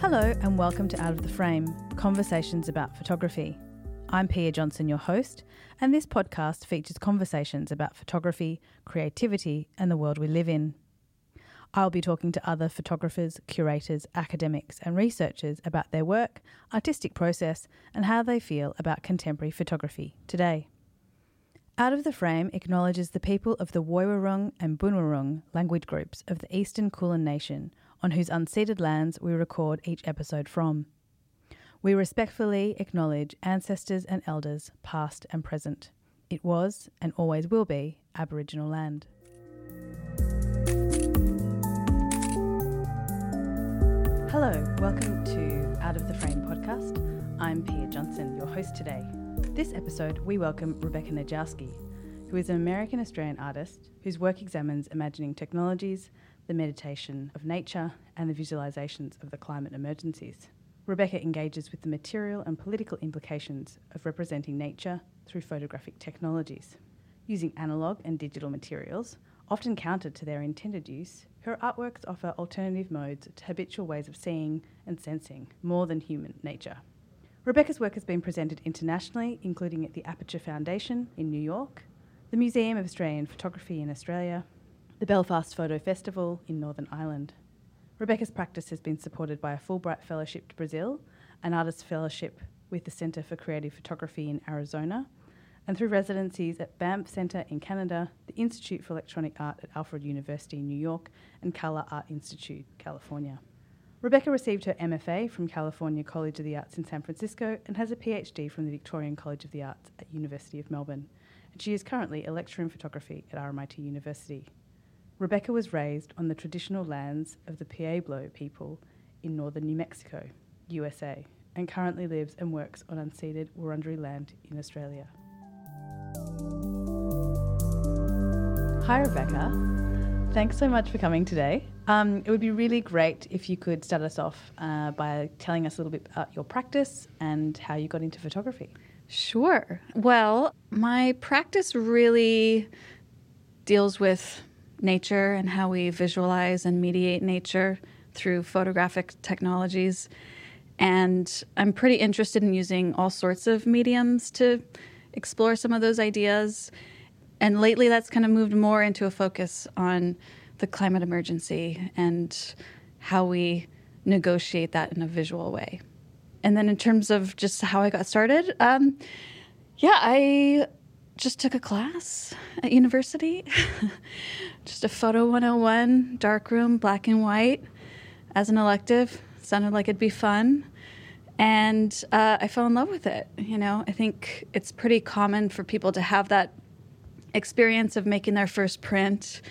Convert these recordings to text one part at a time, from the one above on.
Hello and welcome to Out of the Frame, conversations about photography. I'm Pia Johnson, your host, and this podcast features conversations about photography, creativity, and the world we live in. I'll be talking to other photographers, curators, academics, and researchers about their work, artistic process, and how they feel about contemporary photography today. Out of the Frame acknowledges the people of the Woiwurrung and Boonwurrung language groups of the Eastern Kulin Nation, on whose unceded lands we record each episode from. We respectfully acknowledge ancestors and elders, past and present. It was, and always will be, Aboriginal land. Hello, welcome to Out of the Frame podcast. I'm Pia Johnson, your host today. This episode, we welcome Rebecca Najdowski, who is an American-Australian artist whose work examines imagining technologies, the meditation of nature, and the visualisations of the climate emergencies. Rebecca engages with the material and political implications of representing nature through photographic technologies. Using analogue and digital materials, often counter to their intended use, her artworks offer alternative modes to habitual ways of seeing and sensing more than human nature. Rebecca's work has been presented internationally, including at the Aperture Foundation in New York, the Museum of Australian Photography in Australia, the Belfast Photo Festival in Northern Ireland. Rebecca's practice has been supported by a Fulbright Fellowship to Brazil, an artist fellowship with the Centre for Creative Photography in Arizona, and through residencies at Banff Centre in Canada, the Institute for Electronic Art at Alfred University in New York, and Kala Art Institute, California. Rebecca received her MFA from California College of the Arts in San Francisco and has a PhD from the Victorian College of the Arts at University of Melbourne, and she is currently a lecturer in photography at RMIT University. Rebecca was raised on the traditional lands of the Pueblo people in northern New Mexico, USA, and currently lives and works on unceded Wurundjeri land in Australia. Hi Rebecca, thanks so much for coming today. It would be really great if you could start us off by telling us a little bit about your practice and how you got into photography. Sure. Well, my practice really deals with nature and how we visualize and mediate nature through photographic technologies. And I'm pretty interested in using all sorts of mediums to explore some of those ideas. And lately that's kind of moved more into a focus on the climate emergency and how we negotiate that in a visual way. And then in terms of just how I got started, I just took a class at university, just a photo 101, darkroom, black and white, as an elective. Sounded like it'd be fun. And I fell in love with it. You know, I think it's pretty common for people to have that experience of making their first print,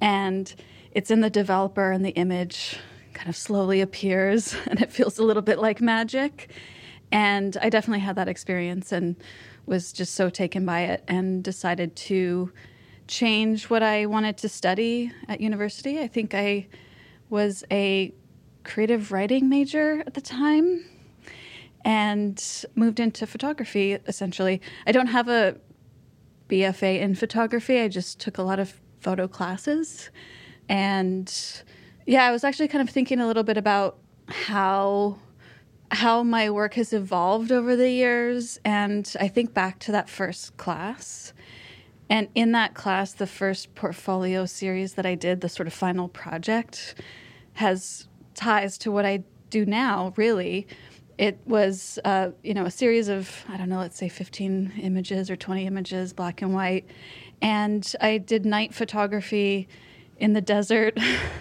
and it's in the developer and the image kind of slowly appears, and it feels a little bit like magic. And I definitely had that experience and was just so taken by it and decided to change what I wanted to study at university. I think I was a creative writing major at the time and moved into photography, essentially. I don't have a BFA in photography. I just took a lot of photo classes. And I was actually kind of thinking a little bit about how my work has evolved over the years. And I think back to that first class. And in that class, the first portfolio series that I did, the sort of final project, has ties to what I do now, really. It was, a series of, let's say 15 images or 20 images, black and white. And I did night photography in the desert.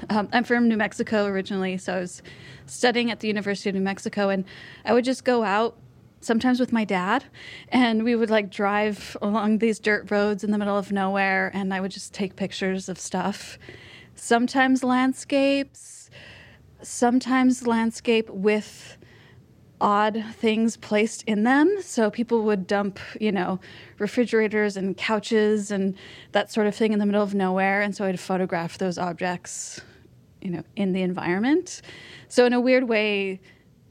I'm from New Mexico originally, so I was studying at the University of New Mexico, and I would just go out sometimes with my dad, and we would like drive along these dirt roads in the middle of nowhere, and I would just take pictures of stuff. Sometimes landscape with odd things placed in them. So people would dump, refrigerators and couches and that sort of thing in the middle of nowhere. And so I'd photograph those objects, you know, in the environment. So in a weird way,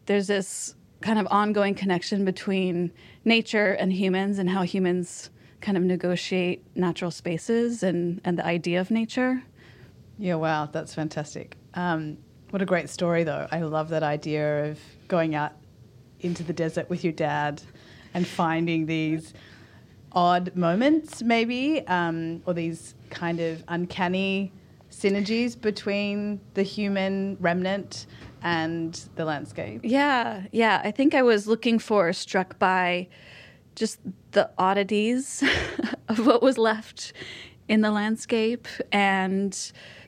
there's this kind of ongoing connection between nature and humans and how humans kind of negotiate natural spaces and the idea of nature. Yeah, wow, that's fantastic. What a great story, though. I love that idea of going out into the desert with your dad and finding these odd moments, maybe, or these kind of uncanny synergies between the human remnant and the landscape. Yeah. I think I was looking for, struck by just the oddities of what was left in the landscape. And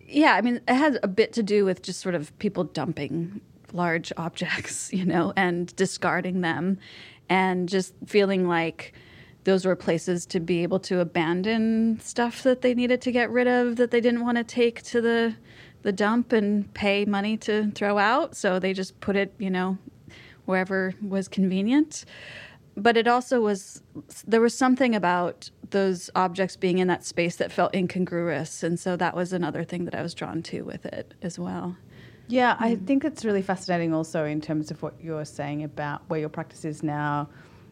yeah, I mean, it had a bit to do with just sort of people dumping large objects, you know, and discarding them and just feeling like those were places to be able to abandon stuff that they needed to get rid of, that they didn't want to take to the dump and pay money to throw out. So they just put it, you know, wherever was convenient. But it also was, there was something about those objects being in that space that felt incongruous. And so that was another thing that I was drawn to with it as well. Yeah, I think it's really fascinating also in terms of what you're saying about where your practice is now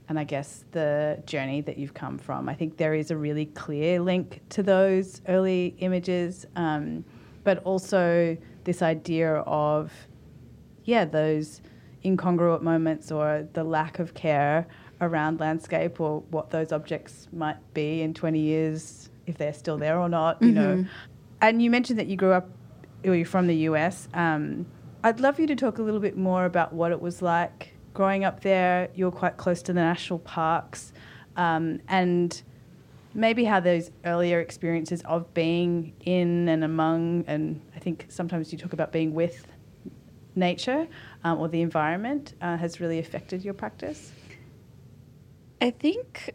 and I guess the journey that you've come from. I think there is a really clear link to those early images, but also this idea of, yeah, those incongruent moments or the lack of care around landscape or what those objects might be in 20 years, if they're still there or not, you know. And you mentioned that you grew up, or you're from the US. I'd love you to talk a little bit more about what it was like growing up there. You're quite close to the national parks, and maybe how those earlier experiences of being in and among, and I think sometimes you talk about being with nature or the environment has really affected your practice. I think,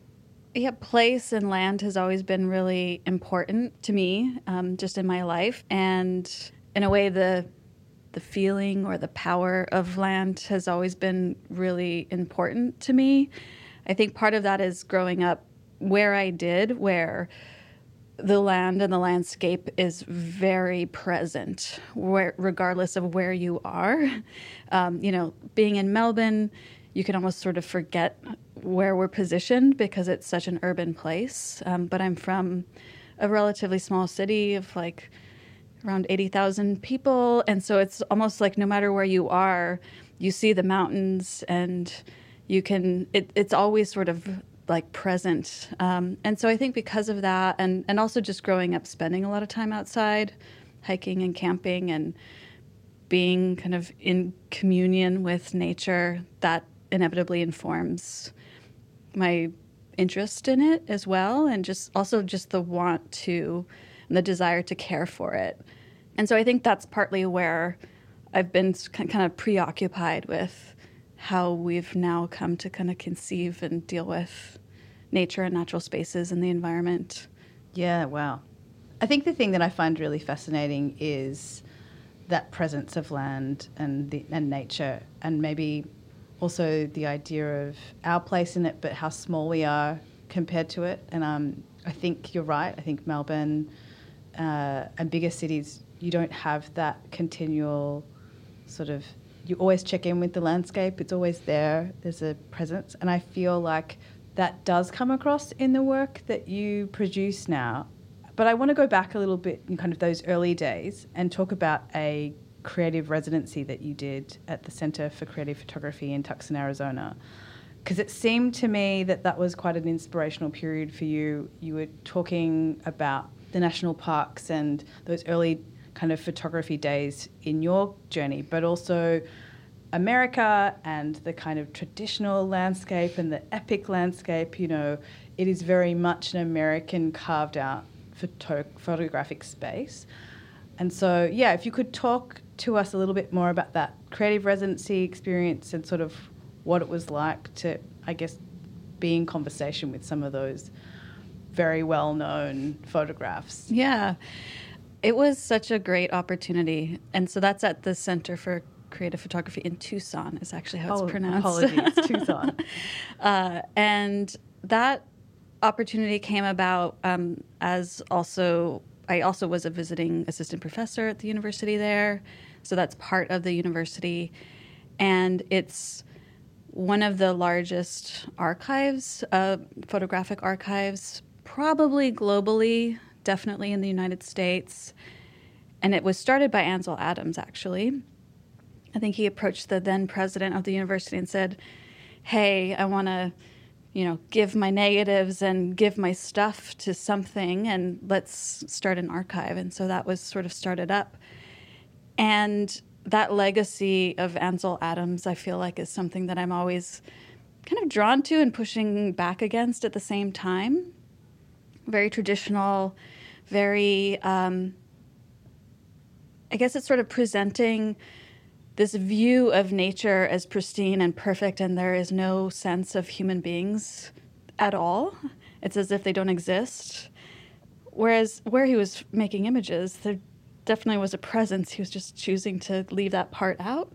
yeah, place and land has always been really important to me, just in my life. And in a way, the feeling or the power of land has always been really important to me. I think part of that is growing up where I did, where the land and the landscape is very present, where, regardless of where you are. You know, being in Melbourne, you can almost sort of forget where we're positioned because it's such an urban place. But I'm from a relatively small city of like around 80,000 people. And so it's almost like no matter where you are, you see the mountains and you can, it's always sort of like present. And so I think because of that and also just growing up, spending a lot of time outside, hiking and camping and being kind of in communion with nature, that inevitably informs my interest in it as well, and just also just the want to and the desire to care for it. And so I think that's partly where I've been kind of preoccupied with how we've now come to kind of conceive and deal with nature and natural spaces and the environment. Yeah, wow. I think the thing that I find really fascinating is that presence of land and nature, and maybe also the idea of our place in it, but how small we are compared to it. And I think you're right. I think Melbourne and bigger cities, you don't have that continual sort of, you always check in with the landscape. It's always there. There's a presence. And I feel like that does come across in the work that you produce now. But I want to go back a little bit in kind of those early days and talk about a creative residency that you did at the Centre for Creative Photography in Tucson, Arizona, because it seemed to me that that was quite an inspirational period for you. You were talking about the national parks and those early kind of photography days in your journey, but also America and the kind of traditional landscape and the epic landscape. You know, it is very much an American carved out photographic space. And so, yeah, if you could talk to us a little bit more about that creative residency experience and sort of what it was like to, I guess, be in conversation with some of those very well-known photographs. Yeah, it was such a great opportunity. And so that's at the Center for Creative Photography in Tucson is actually how it's pronounced. Apologies, Tucson. And that opportunity came about as also I also was a visiting assistant professor at the university there. So that's part of the university. And it's one of the largest archives, photographic archives, probably globally, definitely in the United States. And it was started by Ansel Adams, actually. I think he approached the then president of the university and said, hey, I want to, give my negatives and give my stuff to something, and let's start an archive. And so that was sort of started up. And that legacy of Ansel Adams, I feel like, is something that I'm always kind of drawn to and pushing back against at the same time. Very traditional, very, I guess it's sort of presenting this view of nature as pristine and perfect, and there is no sense of human beings at all. It's as if they don't exist. Whereas where he was making images, there definitely was a presence. He was just choosing to leave that part out.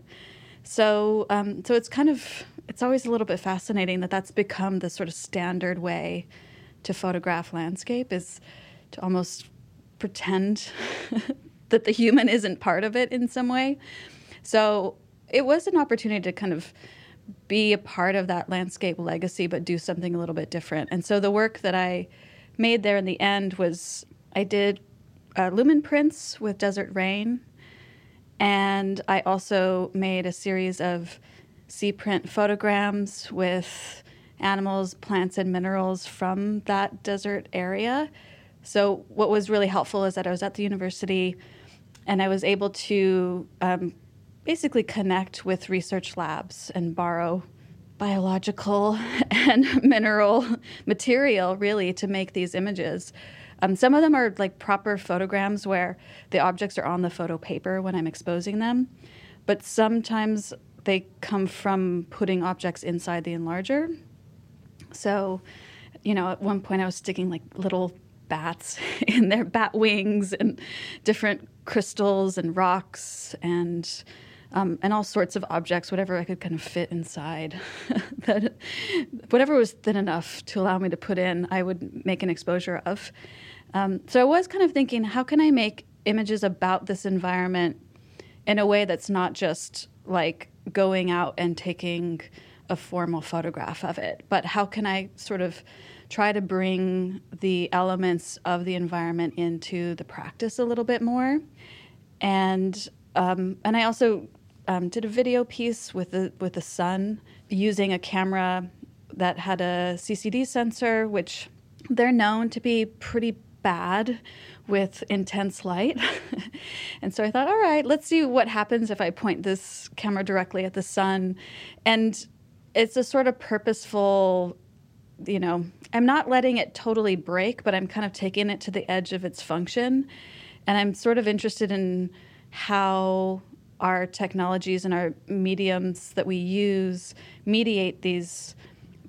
So it's kind of, it's always a little bit fascinating that that's become the sort of standard way to photograph landscape, is to almost pretend that the human isn't part of it in some way. So it was an opportunity to kind of be a part of that landscape legacy, but do something a little bit different. And so the work that I made there in the end was, I did lumen prints with desert rain, and I also made a series of sea print photograms with animals, plants, and minerals from that desert area. So what was really helpful is that I was at the university, and I was able to basically connect with research labs and borrow biological and mineral material, really, to make these images. Some of them are like proper photograms where the objects are on the photo paper when I'm exposing them, but sometimes they come from putting objects inside the enlarger. So, at one point I was sticking like little bats in their bat wings and different crystals and rocks and all sorts of objects, whatever I could kind of fit inside. Whatever was thin enough to allow me to put in, I would make an exposure of. So I was kind of thinking, how can I make images about this environment in a way that's not just like going out and taking a formal photograph of it, but how can I sort of try to bring the elements of the environment into the practice a little bit more? And I also did a video piece with the sun, using a camera that had a CCD sensor, which they're known to be pretty bad with intense light. And so I thought, all right, let's see what happens if I point this camera directly at the sun. And it's a sort of purposeful, I'm not letting it totally break, but I'm kind of taking it to the edge of its function. And I'm sort of interested in how our technologies and our mediums that we use mediate these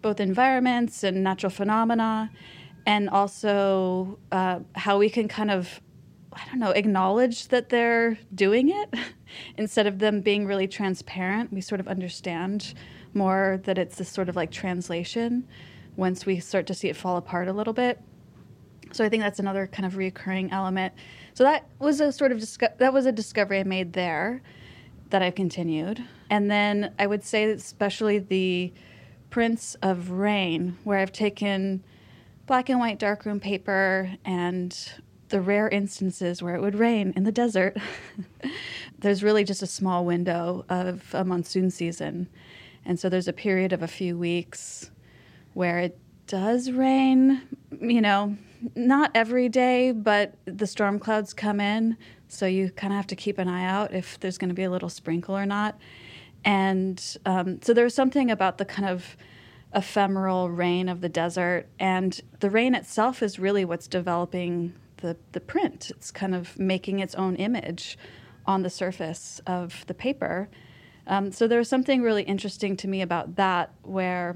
both environments and natural phenomena, and also how we can kind of, acknowledge that they're doing it instead of them being really transparent. We sort of understand more that it's this sort of like translation once we start to see it fall apart a little bit. So I think that's another kind of recurring element. So that was a sort of discovery I made there that I continued. And then I would say especially the prints of rain, where I've taken black and white darkroom paper and the rare instances where it would rain in the desert. There's really just a small window of a monsoon season. And so there's a period of a few weeks where it does rain, not every day, but the storm clouds come in. So you kind of have to keep an eye out if there's going to be a little sprinkle or not. And so there's something about the kind of ephemeral rain of the desert. And the rain itself is really what's developing the print. It's kind of making its own image on the surface of the paper. So there was something really interesting to me about that, where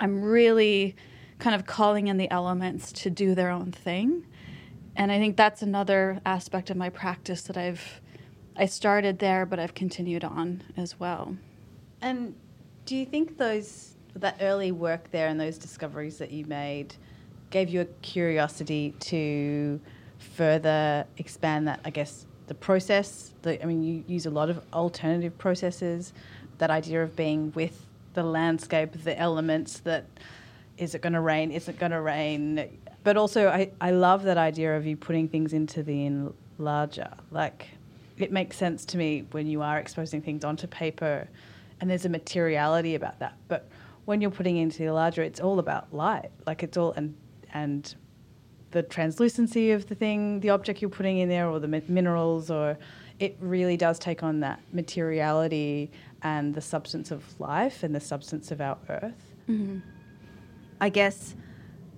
I'm really kind of calling in the elements to do their own thing. And I think that's another aspect of my practice that I started there, but I've continued on as well. And do you think that early work there and those discoveries that you made gave you a curiosity to further expand that, I guess, the process. I mean, you use a lot of alternative processes, that idea of being with the landscape, the elements, that is it going to rain, is it going to rain? But also I love that idea of you putting things into the larger. Like, it makes sense to me when you are exposing things onto paper and there's a materiality about that. But when you're putting into the larger, it's all about light. Like, it's all and the translucency of the thing, the object you're putting in there, or the minerals, or it really does take on that materiality and the substance of life and the substance of our earth. Mm-hmm. I guess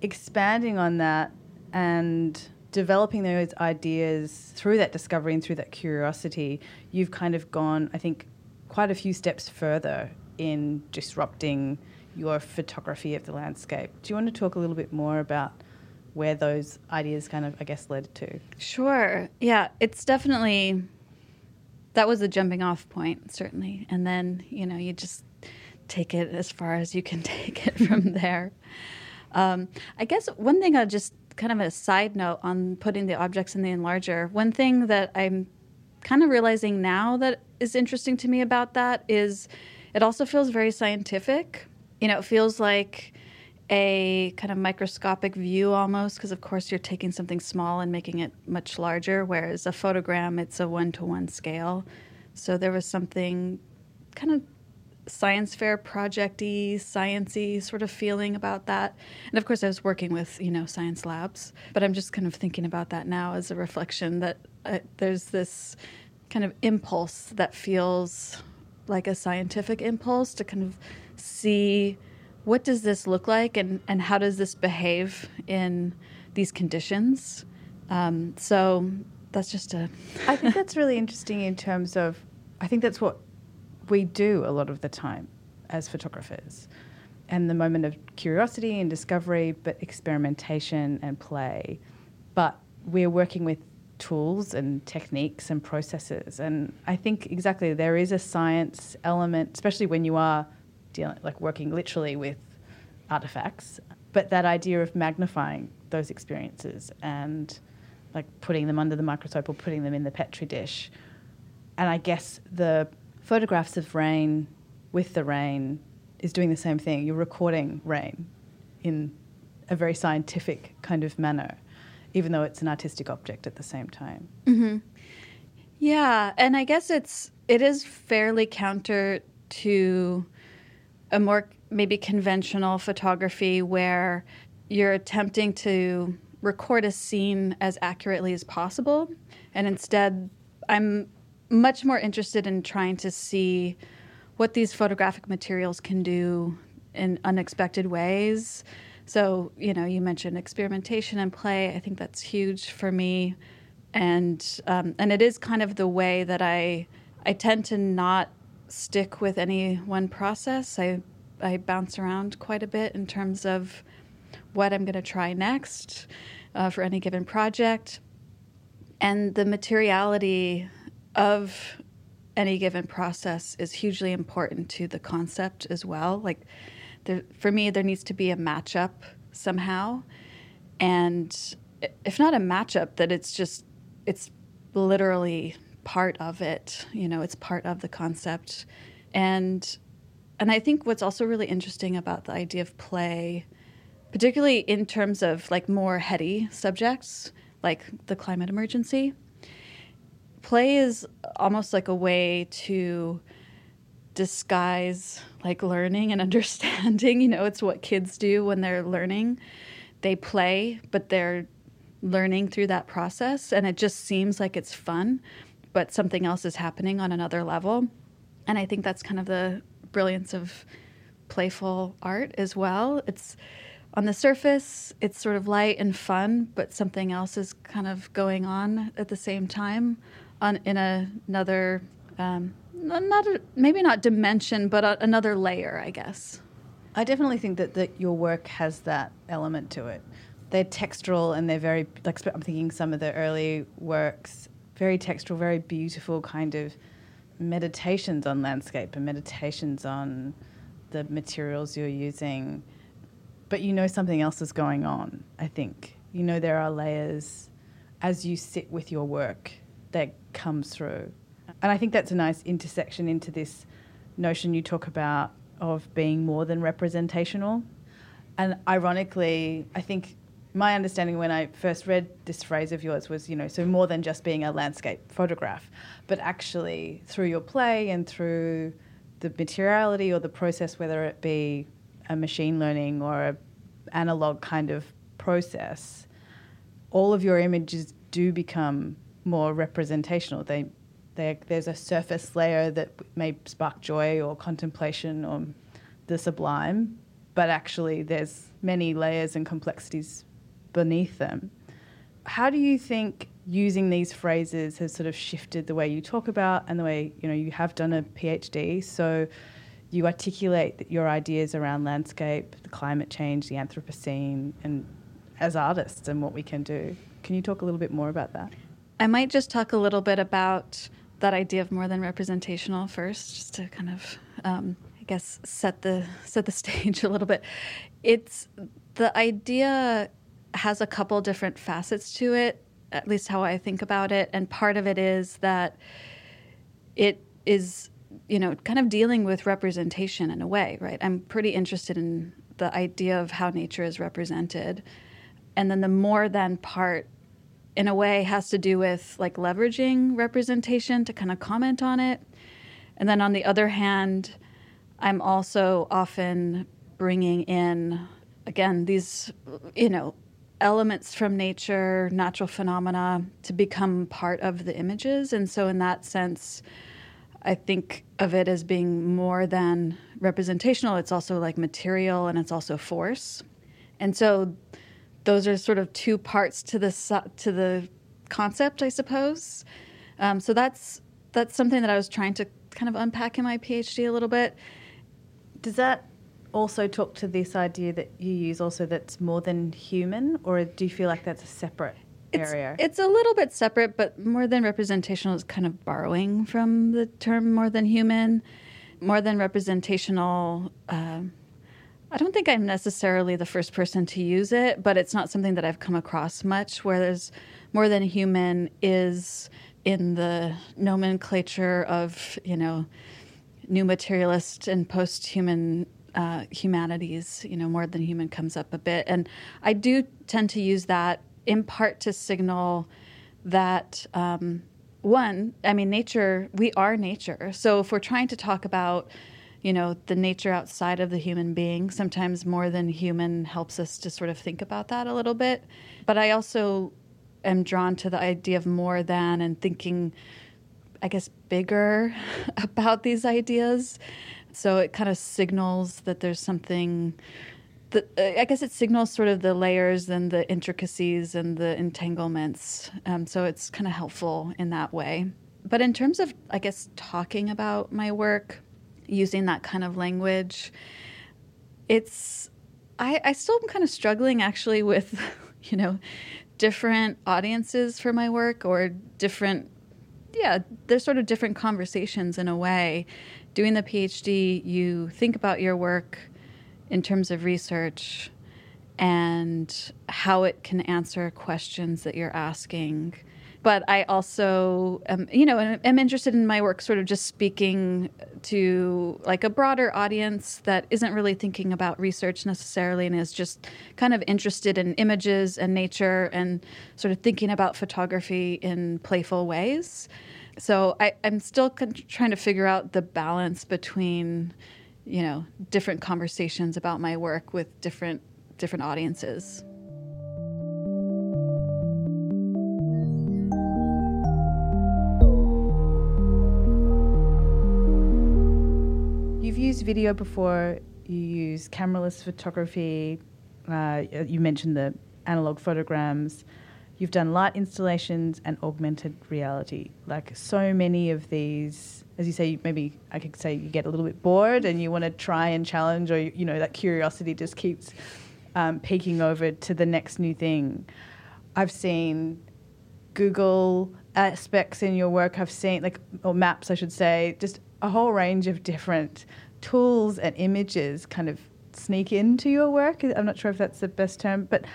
expanding on that and developing those ideas through that discovery and through that curiosity, you've kind of gone, I think, quite a few steps further in disrupting your photography of the landscape. Do you want to talk a little bit more about where those ideas kind of, I guess, led to? Sure. Yeah, it's definitely, that was a jumping off point, certainly. And then, you know, you just take it as far as you can take it from there. I guess one thing I'll just kind of a side note on putting the objects in the enlarger, one thing that I'm kind of realizing now that is interesting to me about that is it also feels very scientific. You know, it feels like a kind of microscopic view almost, because of course you're taking something small and making it much larger, whereas a photogram, it's a 1-to-1 scale. So there was something kind of science fair project-y, science-y sort of feeling about that. And of course I was working with, you know, science labs, but I'm just kind of thinking about that now as a reflection that there's this kind of impulse that feels like a scientific impulse to kind of see what does this look like and how does this behave in these conditions? So that's just a... I think that's really interesting in terms of... I think that's what we do a lot of the time as photographers, and the moment of curiosity and discovery, but experimentation and play. But we're working with tools and techniques and processes. And I think exactly there is a science element, especially when you are dealing, like working literally with artifacts, but that idea of magnifying those experiences and like putting them under the microscope or putting them in the Petri dish. And I guess the photographs of rain with the rain is doing the same thing. You're recording rain in a very scientific kind of manner, even though it's an artistic object at the same time. Mm-hmm. Yeah, and I guess it is fairly counter to a more maybe conventional photography where you're attempting to record a scene as accurately as possible. And instead, I'm much more interested in trying to see what these photographic materials can do in unexpected ways. So, you know, you mentioned experimentation and play. I think that's huge for me. And it is kind of the way that I tend to not stick with any one process. I bounce around quite a bit in terms of what I'm going to try next for any given project. And the materiality of any given process is hugely important to the concept as well. Like, for me, there needs to be a matchup somehow. And if not a matchup, that it's literally part of it, you know, it's part of the concept. And I think what's also really interesting about the idea of play, particularly in terms of like more heady subjects, like the climate emergency, play is almost like a way to disguise like learning and understanding. You know, it's what kids do when they're learning. They play, but they're learning through that process, and it just seems like it's fun, but something else is happening on another level. And I think that's kind of the brilliance of playful art as well. It's on the surface, it's sort of light and fun, but something else is kind of going on at the same time in another, maybe not dimension, but another layer, I guess. I definitely think that your work has that element to it. They're textural and they're very, like, I'm thinking some of the early works, very textural, very beautiful kind of meditations on landscape and meditations on the materials you're using. But you know something else is going on, I think. You know there are layers as you sit with your work that comes through. And I think that's a nice intersection into this notion you talk about of being more than representational. And ironically, I think my understanding when I first read this phrase of yours was, you know, so more than just being a landscape photograph, but actually through your play and through the materiality or the process, whether it be a machine learning or an analog kind of process, all of your images do become more representational. There's a surface layer that may spark joy or contemplation or the sublime, but actually there's many layers and complexities beneath them. How do you think using these phrases has sort of shifted the way you talk about and the way, you know, you have done a PhD, so you articulate your ideas around landscape, the climate change, the Anthropocene, and as artists and what we can do? Can you talk a little bit more about that? I might just talk a little bit about that idea of more than representational first, just to kind of, I guess, set the stage a little bit. It's the idea has a couple different facets to it, at least how I think about it. And part of it is that it is, you know, kind of dealing with representation in a way, right? I'm pretty interested in the idea of how nature is represented. And then the more than part, in a way, has to do with like leveraging representation to kind of comment on it. And then on the other hand, I'm also often bringing in, again, these, you know, elements from nature, natural phenomena to become part of the images. And so in that sense, I think of it as being more than representational. It's also like material and it's also force. And so those are sort of two parts to the concept, I suppose. So that's something that I was trying to kind of unpack in my PhD a little bit. Does that also talk to this idea that you use also that's more than human, or do you feel like that's a separate area? It's a little bit separate, but more than representational is kind of borrowing from the term more than human. More than representational, I don't think I'm necessarily the first person to use it, but it's not something that I've come across much, whereas more than human is in the nomenclature of, you know, new materialist and post-human humanities. You know, more than human comes up a bit. And I do tend to use that in part to signal that, one, I mean, nature, we are nature. So if we're trying to talk about, you know, the nature outside of the human being, sometimes more than human helps us to sort of think about that a little bit. But I also am drawn to the idea of more than and thinking, I guess, bigger about these ideas. So it kind of signals that there's something that, I guess it signals sort of the layers and the intricacies and the entanglements. So it's kind of helpful in that way. But in terms of, I guess, talking about my work, using that kind of language, it's, I still am kind of struggling actually with, you know, different audiences for my work or different, yeah, there's sort of different conversations in a way. Doing the PhD, you think about your work in terms of research and how it can answer questions that you're asking. But I also, you know, am interested in my work sort of just speaking to like a broader audience that isn't really thinking about research necessarily and is just kind of interested in images and nature and sort of thinking about photography in playful ways. So I'm still trying to figure out the balance between, you know, different conversations about my work with different audiences. Video before, you use cameraless photography, you mentioned the analog photograms, you've done light installations and augmented reality. Like so many of these, as you say, maybe I could say you get a little bit bored and you want to try and challenge, or, you know, that curiosity just keeps peeking over to the next new thing. I've seen Google aspects in your work, I've seen, like, or maps I should say, just a whole range of different tools and images kind of sneak into your work. I'm not sure if that's the best term, but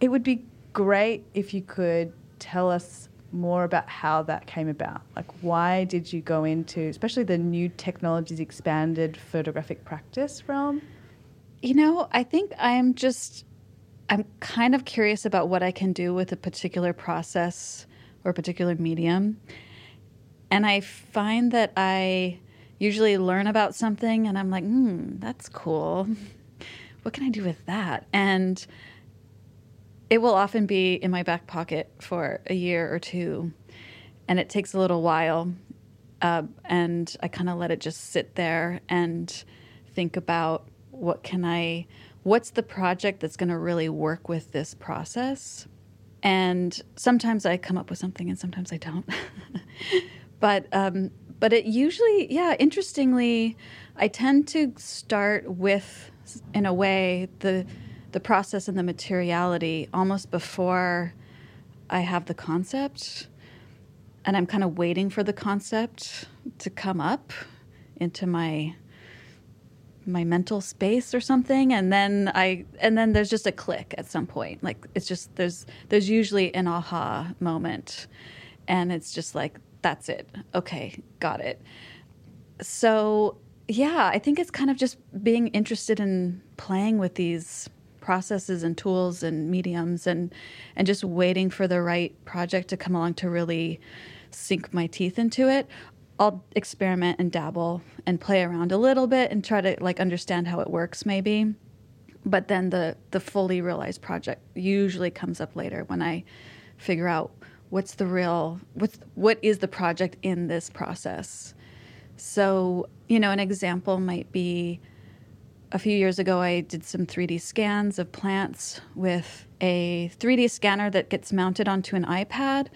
it would be great if you could tell us more about how that came about? Like, why did you go into, especially the new technologies, expanded photographic practice realm? You know, I think I'm kind of curious about what I can do with a particular process or a particular medium. And I find that I usually learn about something and I'm like, that's cool. What can I do with that? And it will often be in my back pocket for a year or two. And it takes a little while. And I kind of let it just sit there and think about what's the project that's going to really work with this process. And sometimes I come up with something and sometimes I don't. But it usually, interestingly, I tend to start with, in a way, the process and the materiality almost before I have the concept. And I'm kind of waiting for the concept to come up into my mental space or something, and then there's just a click at some point. Like, it's just there's usually an aha moment, and it's just like, that's it. Okay, got it. So I think it's kind of just being interested in playing with these processes and tools and mediums, and just waiting for the right project to come along to really sink my teeth into it. I'll experiment and dabble and play around a little bit and try to understand how it works maybe. But then the fully realized project usually comes up later when I figure out what is the project in this process. So, an example might be, a few years ago I did some 3D scans of plants with a 3D scanner that gets mounted onto an iPad.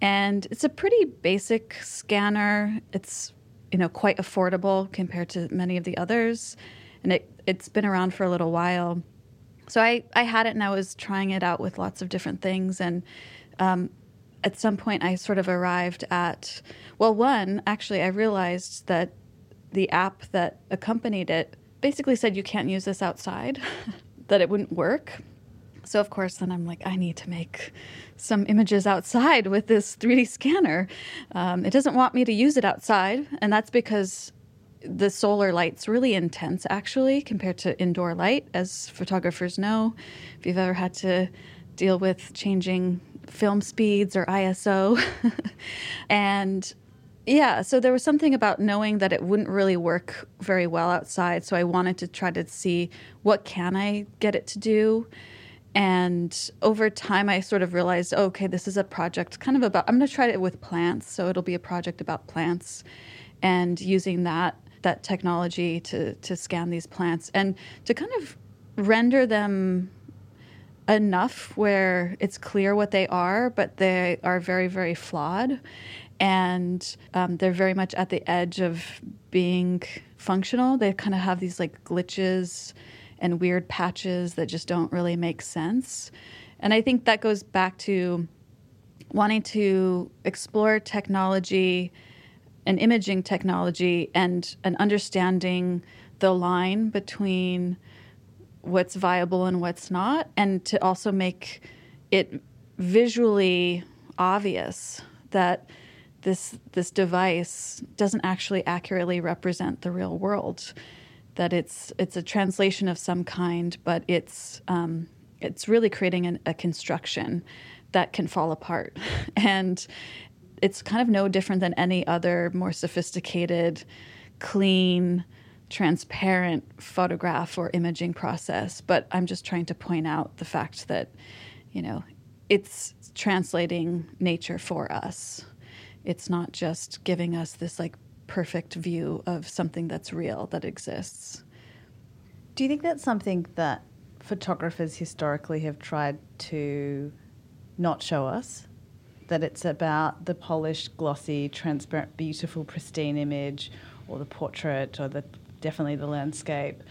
And it's a pretty basic scanner. It's, quite affordable compared to many of the others. And it's been around for a little while. So I had it and I was trying it out with lots of different things. And at some point I sort of arrived at, I realized that the app that accompanied it basically said you can't use this outside, that it wouldn't work. So, of course, then I'm like, I need to make some images outside with this 3D scanner. It doesn't want me to use it outside, and that's because the solar light's really intense, actually, compared to indoor light, as photographers know. If you've ever had to deal with changing film speeds or ISO. And, so there was something about knowing that it wouldn't really work very well outside, so I wanted to try to see what can I get it to do. And over time, I sort of realized, okay, this is a project kind of about, I'm going to try it with plants. So it'll be a project about plants and using that technology to scan these plants and to kind of render them enough where it's clear what they are, but they are very, very flawed. And they're very much at the edge of being functional. They kind of have these glitches and weird patches that just don't really make sense. And I think that goes back to wanting to explore technology and imaging technology and understanding the line between what's viable and what's not, and to also make it visually obvious that this device doesn't actually accurately represent the real world. That it's a translation of some kind, but it's really creating a construction that can fall apart. And it's kind of no different than any other more sophisticated, clean, transparent photograph or imaging process. But I'm just trying to point out the fact that, it's translating nature for us. It's not just giving us this perfect view of something that's real, that exists. Do you think that's something that photographers historically have tried to not show us? That it's about the polished, glossy, transparent, beautiful, pristine image, or the portrait, or definitely the landscape,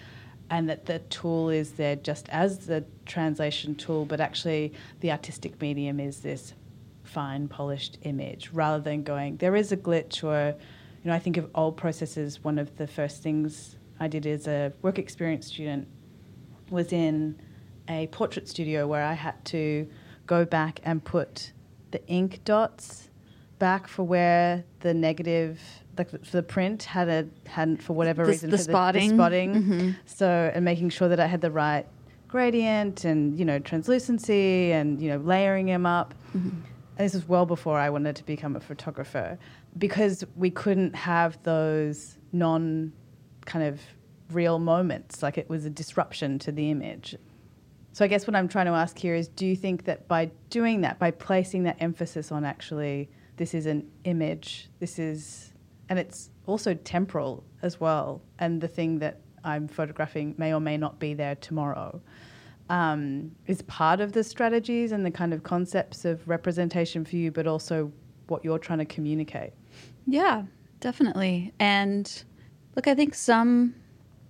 and that the tool is there just as the translation tool, but actually the artistic medium is this fine, polished image, rather than going, there is a glitch, or... I think of old processes. One of the first things I did as a work experience student was in a portrait studio where I had to go back and put the ink dots back for where the negative, the print hadn't for whatever reason. The spotting. Mm-hmm. So, and making sure that I had the right gradient and, you know, translucency and, you know, layering them up. Mm-hmm. And this was well before I wanted to become a photographer, because we couldn't have those non-kind of real moments. Like, it was a disruption to the image. So I guess what I'm trying to ask here is, do you think that by doing that, by placing that emphasis on actually this is an image, this is, and it's also temporal as well, and the thing that I'm photographing may or may not be there tomorrow, is part of the strategies and the kind of concepts of representation for you, but also what you're trying to communicate? Yeah, definitely. And look, I think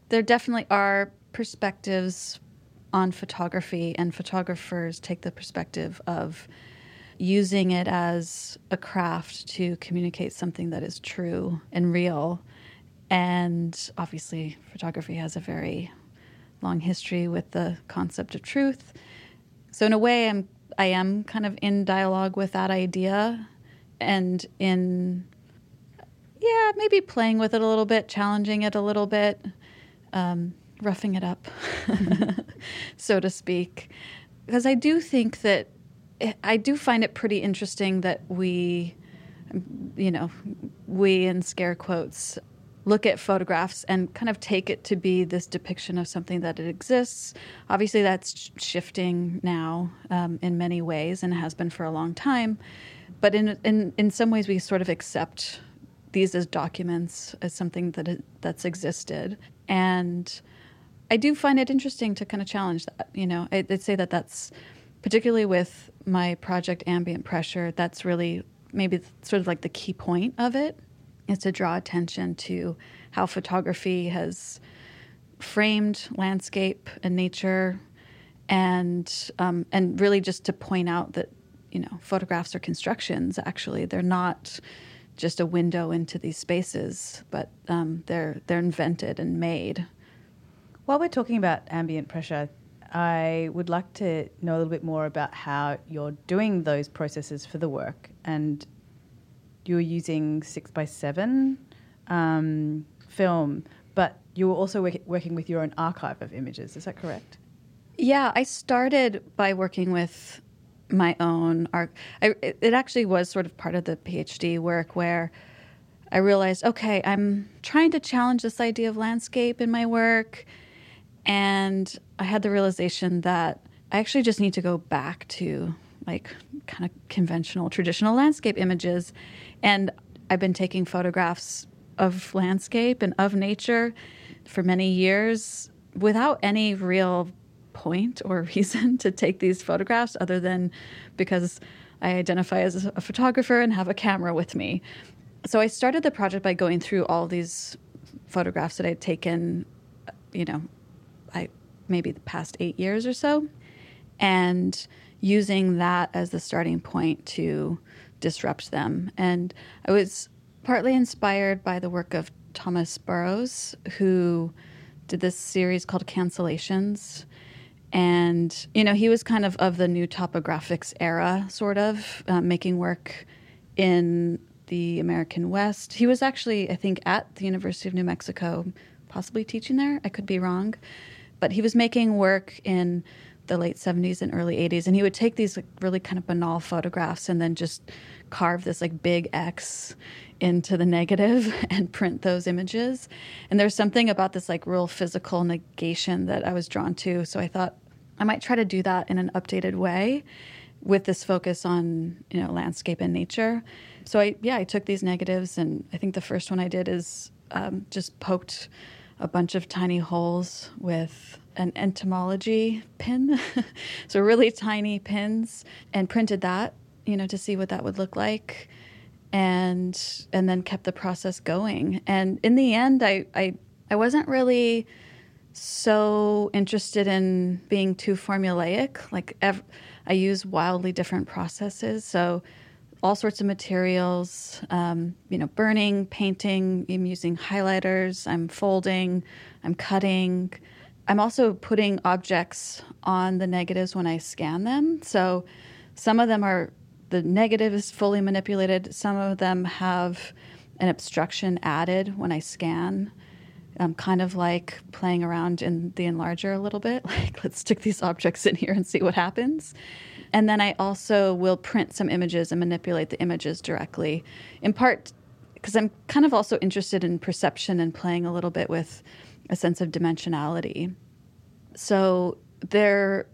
there definitely are perspectives on photography, and photographers take the perspective of using it as a craft to communicate something that is true and real. And obviously photography has a very long history with the concept of truth. So in a way, I am kind of in dialogue with that idea, and maybe playing with it a little bit, challenging it a little bit, roughing it up, so to speak. Because I do think that I do find it pretty interesting that we in scare quotes look at photographs and kind of take it to be this depiction of something that it exists. Obviously, that's shifting now in many ways, and has been for a long time. But in some ways, we sort of accept these as documents, as something that's existed. And I do find it interesting to kind of challenge that. You know, I'd say that that's particularly with my project Ambient Pressure. That's really maybe sort of like the key point of it, is to draw attention to how photography has framed landscape and nature, and really just to point out that, you know, photographs are constructions. Actually, they're not just a window into these spaces, but they're invented and made. While we're talking about Ambient Pressure, I would like to know a little bit more about how you're doing those processes for the work. And you were using 6x7 film, but you were also working with your own archive of images. Is that correct? Yeah, I started by working with my own it actually was sort of part of the PhD work, where I realized, okay, I'm trying to challenge this idea of landscape in my work, and I had the realization that I actually just need to go back to like kind of conventional, traditional landscape images. And I've been taking photographs of landscape and of nature for many years without any real point or reason to take these photographs, other than because I identify as a photographer and have a camera with me. So I started the project by going through all these photographs that I'd taken, you know, maybe the past 8 years or so, and using that as the starting point to disrupt them. And I was partly inspired by the work of Thomas Barrow, who did this series called Cancellations. And, you know, he was kind of the new topographics era, sort of, making work in the American West. He was actually, I think, at the University of New Mexico, possibly teaching there. I could be wrong. But he was making work in the late 70s and early 80s, and he would take these like really kind of banal photographs and then just carve this like big X into the negative and print those images. And there's something about this like real physical negation that I was drawn to. So I thought I might try to do that in an updated way with this focus on, you know, landscape and nature. So I took these negatives, and I think the first one I did is just poked a bunch of tiny holes with an entomology pin, so really tiny pins, and printed that, you know, to see what that would look like, and then kept the process going. And in the end, I wasn't really so interested in being too formulaic. Like I use wildly different processes, so all sorts of materials, you know, burning, painting, I'm using highlighters, I'm folding, I'm cutting. I'm also putting objects on the negatives when I scan them. So some of them are the negative is fully manipulated. Some of them have an obstruction added when I scan. Kind of like playing around in the enlarger a little bit. Like, let's stick these objects in here and see what happens. And then I also will print some images and manipulate the images directly, in part because I'm kind of also interested in perception and playing a little bit with a sense of dimensionality. So they're,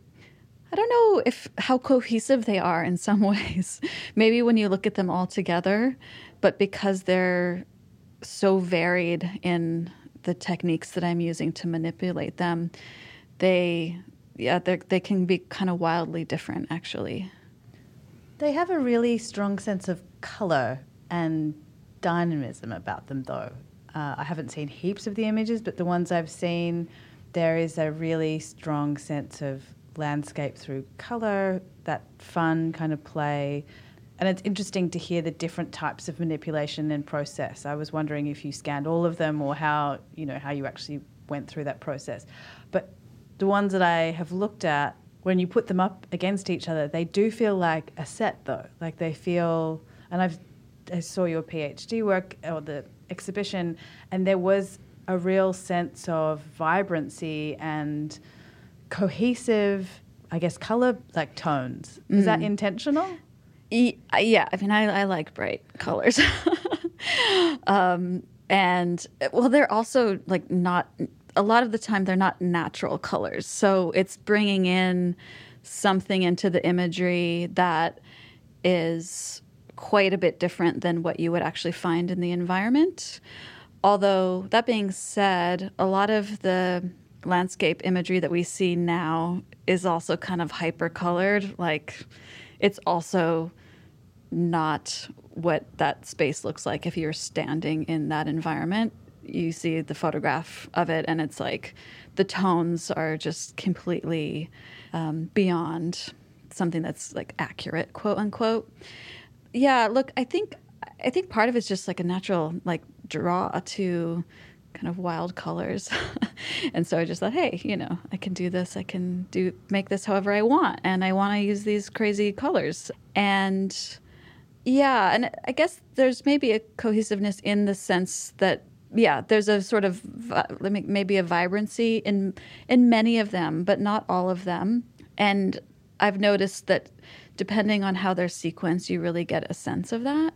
I don't know if how cohesive they are in some ways. Maybe when you look at them all together, but because they're so varied in the techniques that I'm using to manipulate them, they can be kind of wildly different, actually. They have a really strong sense of colour and dynamism about them, though. I haven't seen heaps of the images, but the ones I've seen, there is a really strong sense of landscape through colour, that fun kind of play. And it's interesting to hear the different types of manipulation and process. I was wondering if you scanned all of them or how you actually went through that process. But the ones that I have looked at, when you put them up against each other, they do feel like a set, though. Like they feel, and I saw your PhD work or the exhibition, and there was a real sense of vibrancy and cohesive, I guess, colour, like tones. Mm. Is that intentional? Yeah, I mean, I like bright colors. And, well, they're also, like, not – a lot of the time they're not natural colors. So it's bringing in something into the imagery that is quite a bit different than what you would actually find in the environment. Although, that being said, a lot of the landscape imagery that we see now is also kind of hyper-colored, like – it's also not what that space looks like if you're standing in that environment. You see the photograph of it, and it's like the tones are just completely beyond something that's like accurate, quote unquote. Yeah, look, I think part of it's just like a natural like draw to kind of wild colors. And so I just thought, hey, I can do this. I can make this however I want. And I want to use these crazy colors. And yeah, and I guess there's maybe a cohesiveness in the sense that, yeah, there's a sort of maybe a vibrancy in many of them, but not all of them. And I've noticed that depending on how they're sequenced, you really get a sense of that.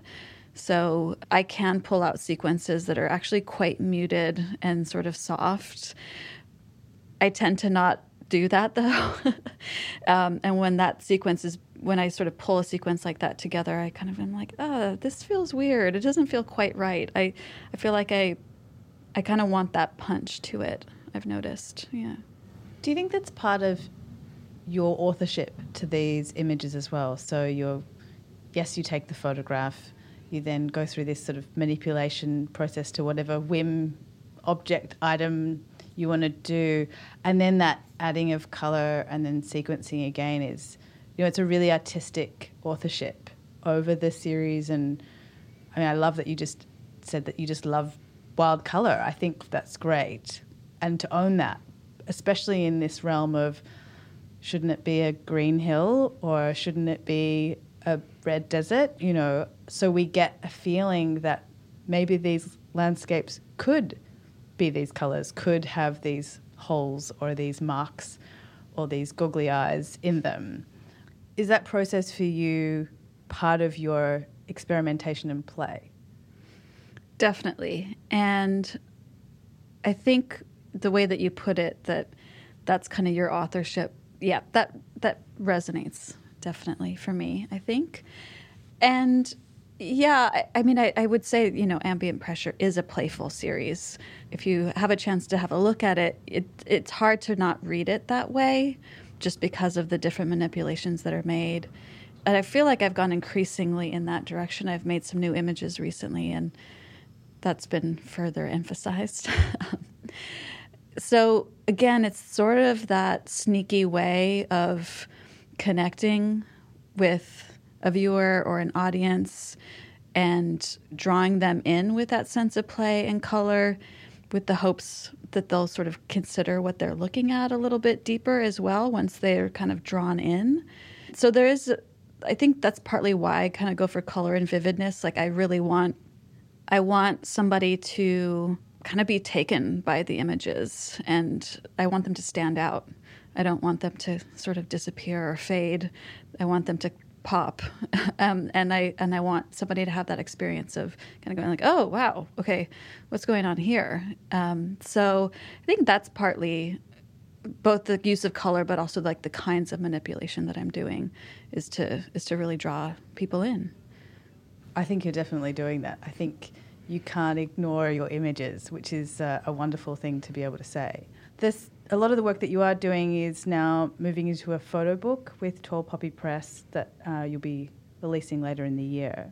So I can pull out sequences that are actually quite muted and sort of soft. I tend to not do that, though. And when I sort of pull a sequence like that together, I kind of am like, oh, this feels weird. It doesn't feel quite right. I feel like I kind of want that punch to it, I've noticed, yeah. Do you think that's part of your authorship to these images as well? So yes, you take the photograph, you then go through this sort of manipulation process to whatever whim, object, item you want to do. And then that adding of colour and then sequencing again is, it's a really artistic authorship over the series. And I mean, I love that you just said that you just love wild colour. I think that's great. And to own that, especially in this realm of shouldn't it be a green hill or shouldn't it be a red desert, so we get a feeling that maybe these landscapes could be these colours, could have these holes or these marks or these goggly eyes in them. Is that process for you part of your experimentation and play? Definitely. And I think the way that you put it, that's kind of your authorship, yeah, that resonates definitely for me, I think. And yeah, I would say, Ambient Pressure is a playful series. If you have a chance to have a look at it, it's hard to not read it that way just because of the different manipulations that are made. And I feel like I've gone increasingly in that direction. I've made some new images recently, and that's been further emphasized. So again, it's sort of that sneaky way of connecting with a viewer or an audience and drawing them in with that sense of play and color with the hopes that they'll sort of consider what they're looking at a little bit deeper as well once they're kind of drawn in. So there is I think that's partly why I kind of go for color and vividness. Like I want somebody to kind of be taken by the images, and I want them to stand out. I don't want them to sort of disappear or fade. I want them to pop, and I want somebody to have that experience of kind of going like, oh wow, okay, what's going on here? So I think that's partly both the use of color, but also like the kinds of manipulation that I'm doing is to really draw people in. I think you're definitely doing that. I think you can't ignore your images, which is a wonderful thing to be able to say. This. A lot of the work that you are doing is now moving into a photo book with Tall Poppy Press that you'll be releasing later in the year.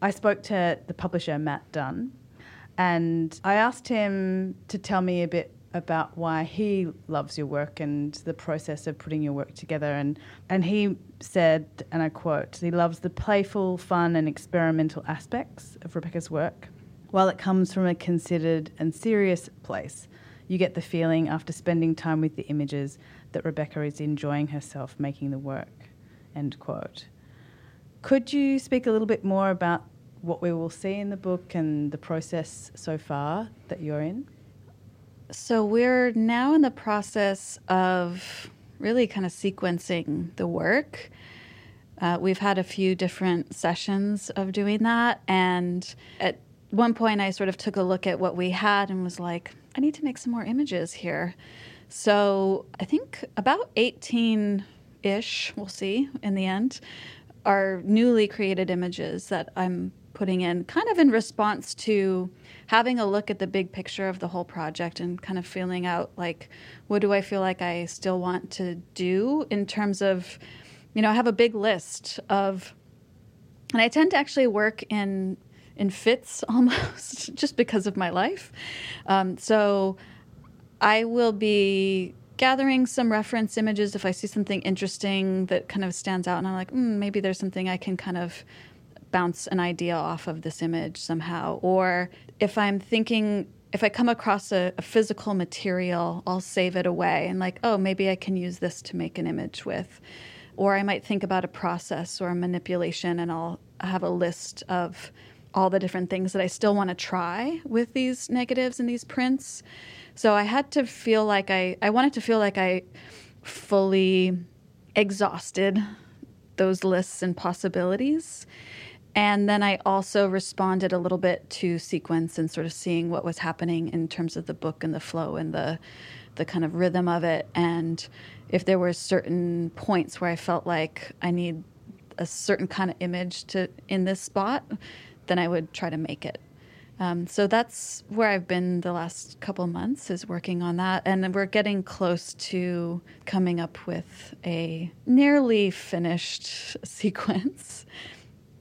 I spoke to the publisher, Matt Dunn, and I asked him to tell me a bit about why he loves your work and the process of putting your work together. And he said, and I quote, he loves the playful, fun and experimental aspects of Rebecca's work. While it comes from a considered and serious place, you get the feeling after spending time with the images that Rebecca is enjoying herself making the work, end quote. Could you speak a little bit more about what we will see in the book and the process so far that you're in? So we're now in the process of really kind of sequencing the work. We've had a few different sessions of doing that, and at one point I sort of took a look at what we had and was like, I need to make some more images here. So I think about 18-ish, we'll see in the end, are newly created images that I'm putting in kind of in response to having a look at the big picture of the whole project and kind of feeling out like, what do I feel like I still want to do in terms of, you know, I have a big list of, and I tend to actually work in fits almost just because of my life. So I will be gathering some reference images if I see something interesting that kind of stands out and I'm like, maybe there's something I can kind of bounce an idea off of this image somehow. Or if I'm thinking, if I come across a physical material, I'll save it away and like, oh, maybe I can use this to make an image with. Or I might think about a process or a manipulation and I'll have a list of all the different things that I still want to try with these negatives and these prints. So I had to feel like I wanted to feel like I fully exhausted those lists and possibilities. And then I also responded a little bit to sequence and sort of seeing what was happening in terms of the book and the flow and the kind of rhythm of it. And if there were certain points where I felt like I need a certain kind of image to in this spot, then I would try to make it. So that's where I've been the last couple months, is working on that. And we're getting close to coming up with a nearly finished sequence.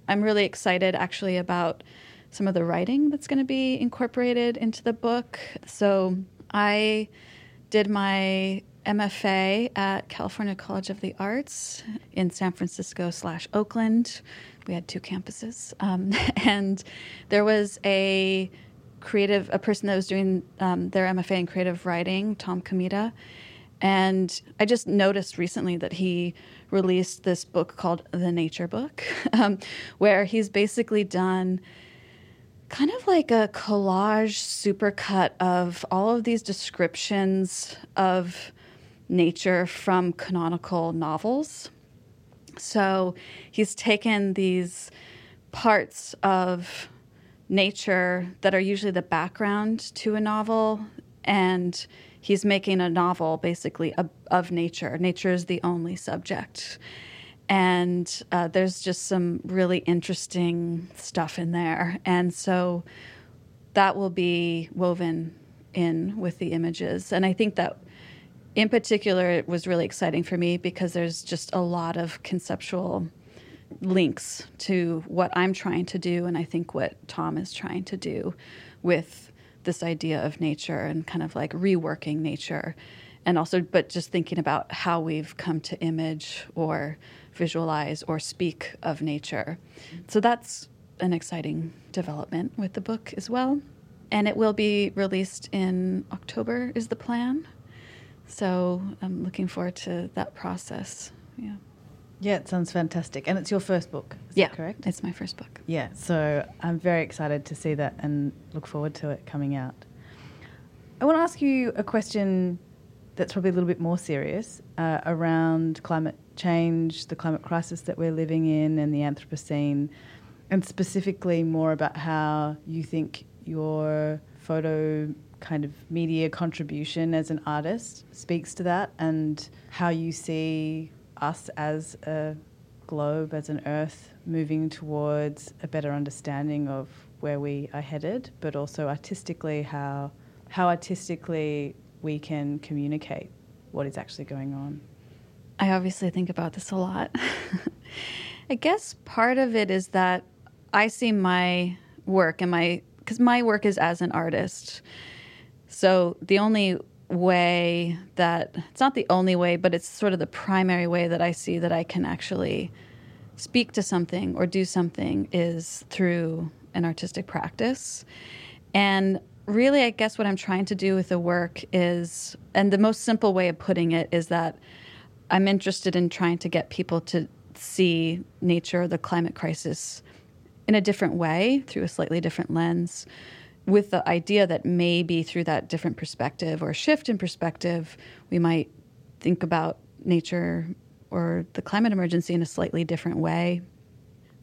I'm really excited, actually, about some of the writing that's going to be incorporated into the book. So I did my MFA at California College of the Arts in San Francisco/Oakland. We had two campuses. And there was a person that was doing their MFA in creative writing, Tom Kamita. And I just noticed recently that he released this book called The Nature Book, where he's basically done kind of like a collage supercut of all of these descriptions of nature from canonical novels. So he's taken these parts of nature that are usually the background to a novel, and he's making a novel basically of nature. Nature is the only subject. And there's just some really interesting stuff in there. And so that will be woven in with the images. And I think that in particular, it was really exciting for me because there's just a lot of conceptual links to what I'm trying to do and I think what Tom is trying to do with this idea of nature and kind of like reworking nature. And also, but just thinking about how we've come to image or visualize or speak of nature. So that's an exciting development with the book as well. And it will be released in October is the plan. So I'm looking forward to that process. Yeah. Yeah, it sounds fantastic. And it's your first book, is that correct? It's my first book. Yeah, so I'm very excited to see that and look forward to it coming out. I want to ask you a question that's probably a little bit more serious around climate change, the climate crisis that we're living in and the Anthropocene, and specifically more about how you think your photo kind of media contribution as an artist speaks to that and how you see us as a globe, as an earth, moving towards a better understanding of where we are headed, but also artistically how artistically we can communicate what is actually going on. I obviously think about this a lot. I guess part of it is that I see my work because my work is as an artist. So the only way that, it's not the only way, but it's sort of the primary way that I see that I can actually speak to something or do something is through an artistic practice. And really, I guess what I'm trying to do with the work is, and the most simple way of putting it is that I'm interested in trying to get people to see nature, the climate crisis, in a different way, through a slightly different lens, with the idea that maybe through that different perspective or shift in perspective, we might think about nature or the climate emergency in a slightly different way.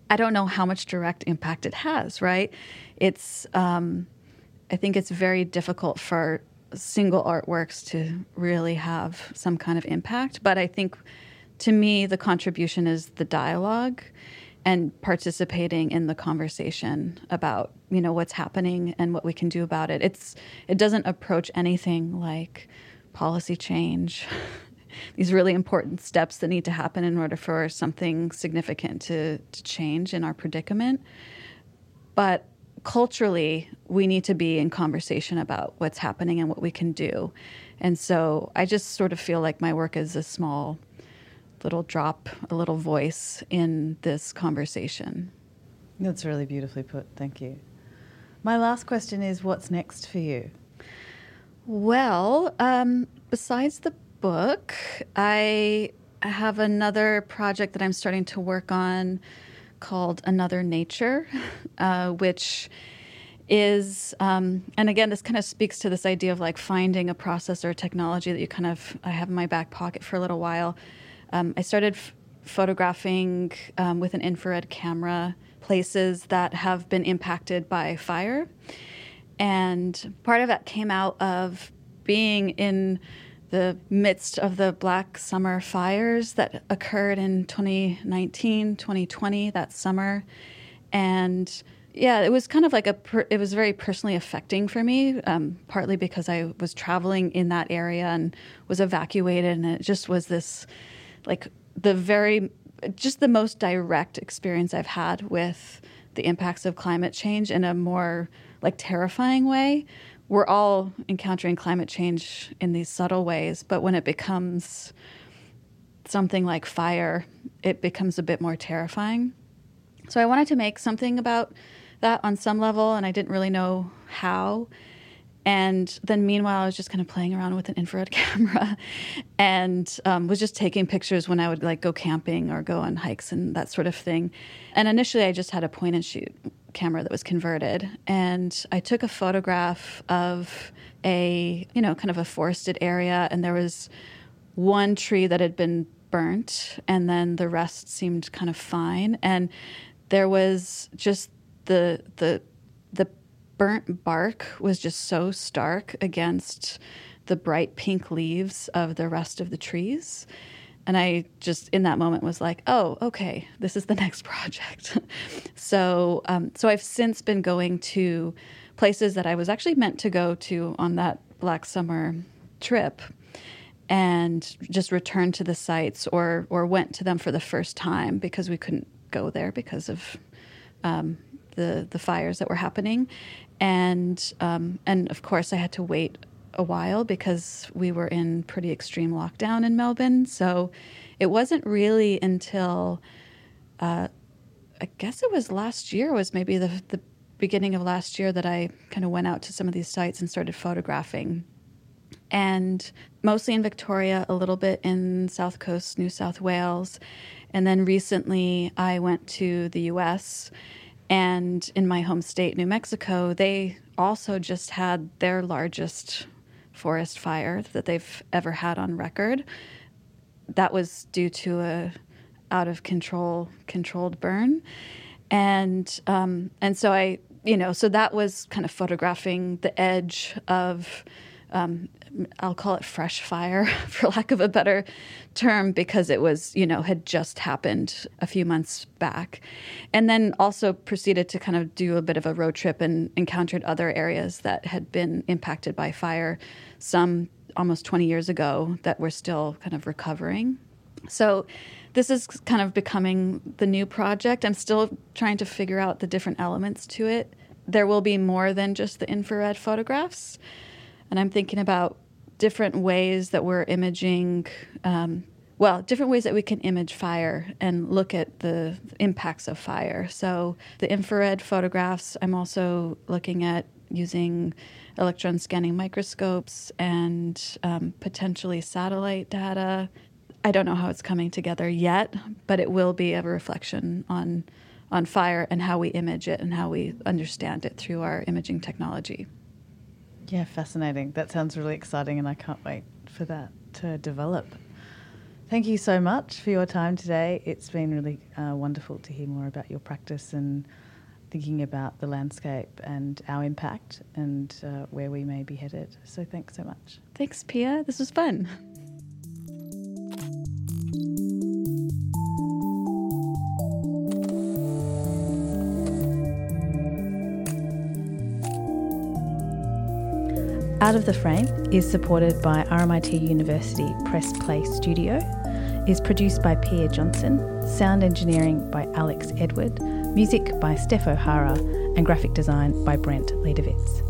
I don't know how much direct impact it has, right? It's, I think it's very difficult for single artworks to really have some kind of impact. But I think, to me, the contribution is the dialogue and participating in the conversation about, you know, what's happening and what we can do about it. It doesn't approach anything like policy change, these really important steps that need to happen in order for something significant to change in our predicament. But culturally, we need to be in conversation about what's happening and what we can do. And so I just sort of feel like my work is a small little drop, a little voice in this conversation. That's really beautifully put. Thank you. My last question is, what's next for you? Well, besides the book, I have another project that I'm starting to work on called Another Nature, which is, and again, this kind of speaks to this idea of like finding a process or a technology that you kind of, I have in my back pocket for a little while. I started photographing with an infrared camera places that have been impacted by fire. And part of that came out of being in the midst of the Black Summer fires that occurred in 2019, 2020, that summer. And yeah, it was kind of like it was very personally affecting for me, partly because I was traveling in that area and was evacuated, and it just was this, like, just the most direct experience I've had with the impacts of climate change in a more, like, terrifying way. We're all encountering climate change in these subtle ways, but when it becomes something like fire, it becomes a bit more terrifying. So I wanted to make something about that on some level, and I didn't really know how. And then meanwhile, I was just kind of playing around with an infrared camera and was just taking pictures when I would like go camping or go on hikes and that sort of thing. And initially, I just had a point-and-shoot camera that was converted. And I took a photograph of a, you know, kind of a forested area, and there was one tree that had been burnt, and then the rest seemed kind of fine. And there was just the burnt bark was just so stark against the bright pink leaves of the rest of the trees. And I just, in that moment, was like, oh, okay, this is the next project. So I've since been going to places that I was actually meant to go to on that Black Summer trip and just returned to the sites or went to them for the first time because we couldn't go there because of the fires that were happening. And of course I had to wait a while because we were in pretty extreme lockdown in Melbourne. So it wasn't really until, I guess it was last year, was maybe the beginning of last year, that I kind of went out to some of these sites and started photographing. and mostly in Victoria, a little bit in South Coast, New South Wales. And then recently I went to the U.S., and in my home state, New Mexico, they also just had their largest forest fire that they've ever had on record. That was due to a out-of-control burn. And so I, you know, so that was kind of photographing the edge of, I'll call it fresh fire, for lack of a better term, because it was, you know, had just happened a few months back. And then also proceeded to kind of do a bit of a road trip and encountered other areas that had been impacted by fire, some almost 20 years ago that we're still kind of recovering. So this is kind of becoming the new project. I'm still trying to figure out the different elements to it. There will be more than just the infrared photographs. And I'm thinking about different ways that we're imaging, different ways that we can image fire and look at the impacts of fire. So the infrared photographs, I'm also looking at using electron scanning microscopes and potentially satellite data. I don't know how it's coming together yet, but it will be a reflection on fire and how we image it and how we understand it through our imaging technology. Yeah, fascinating. That sounds really exciting, and I can't wait for that to develop. Thank you so much for your time today. It's been really wonderful to hear more about your practice and thinking about the landscape and our impact and where we may be headed. So thanks so much. Thanks, Pia. This was fun. Out of the Frame is supported by RMIT University Press Play Studio, is produced by Pia Johnson, sound engineering by Alex Edward, music by Steph O'Hara, and graphic design by Brent Ledovitz.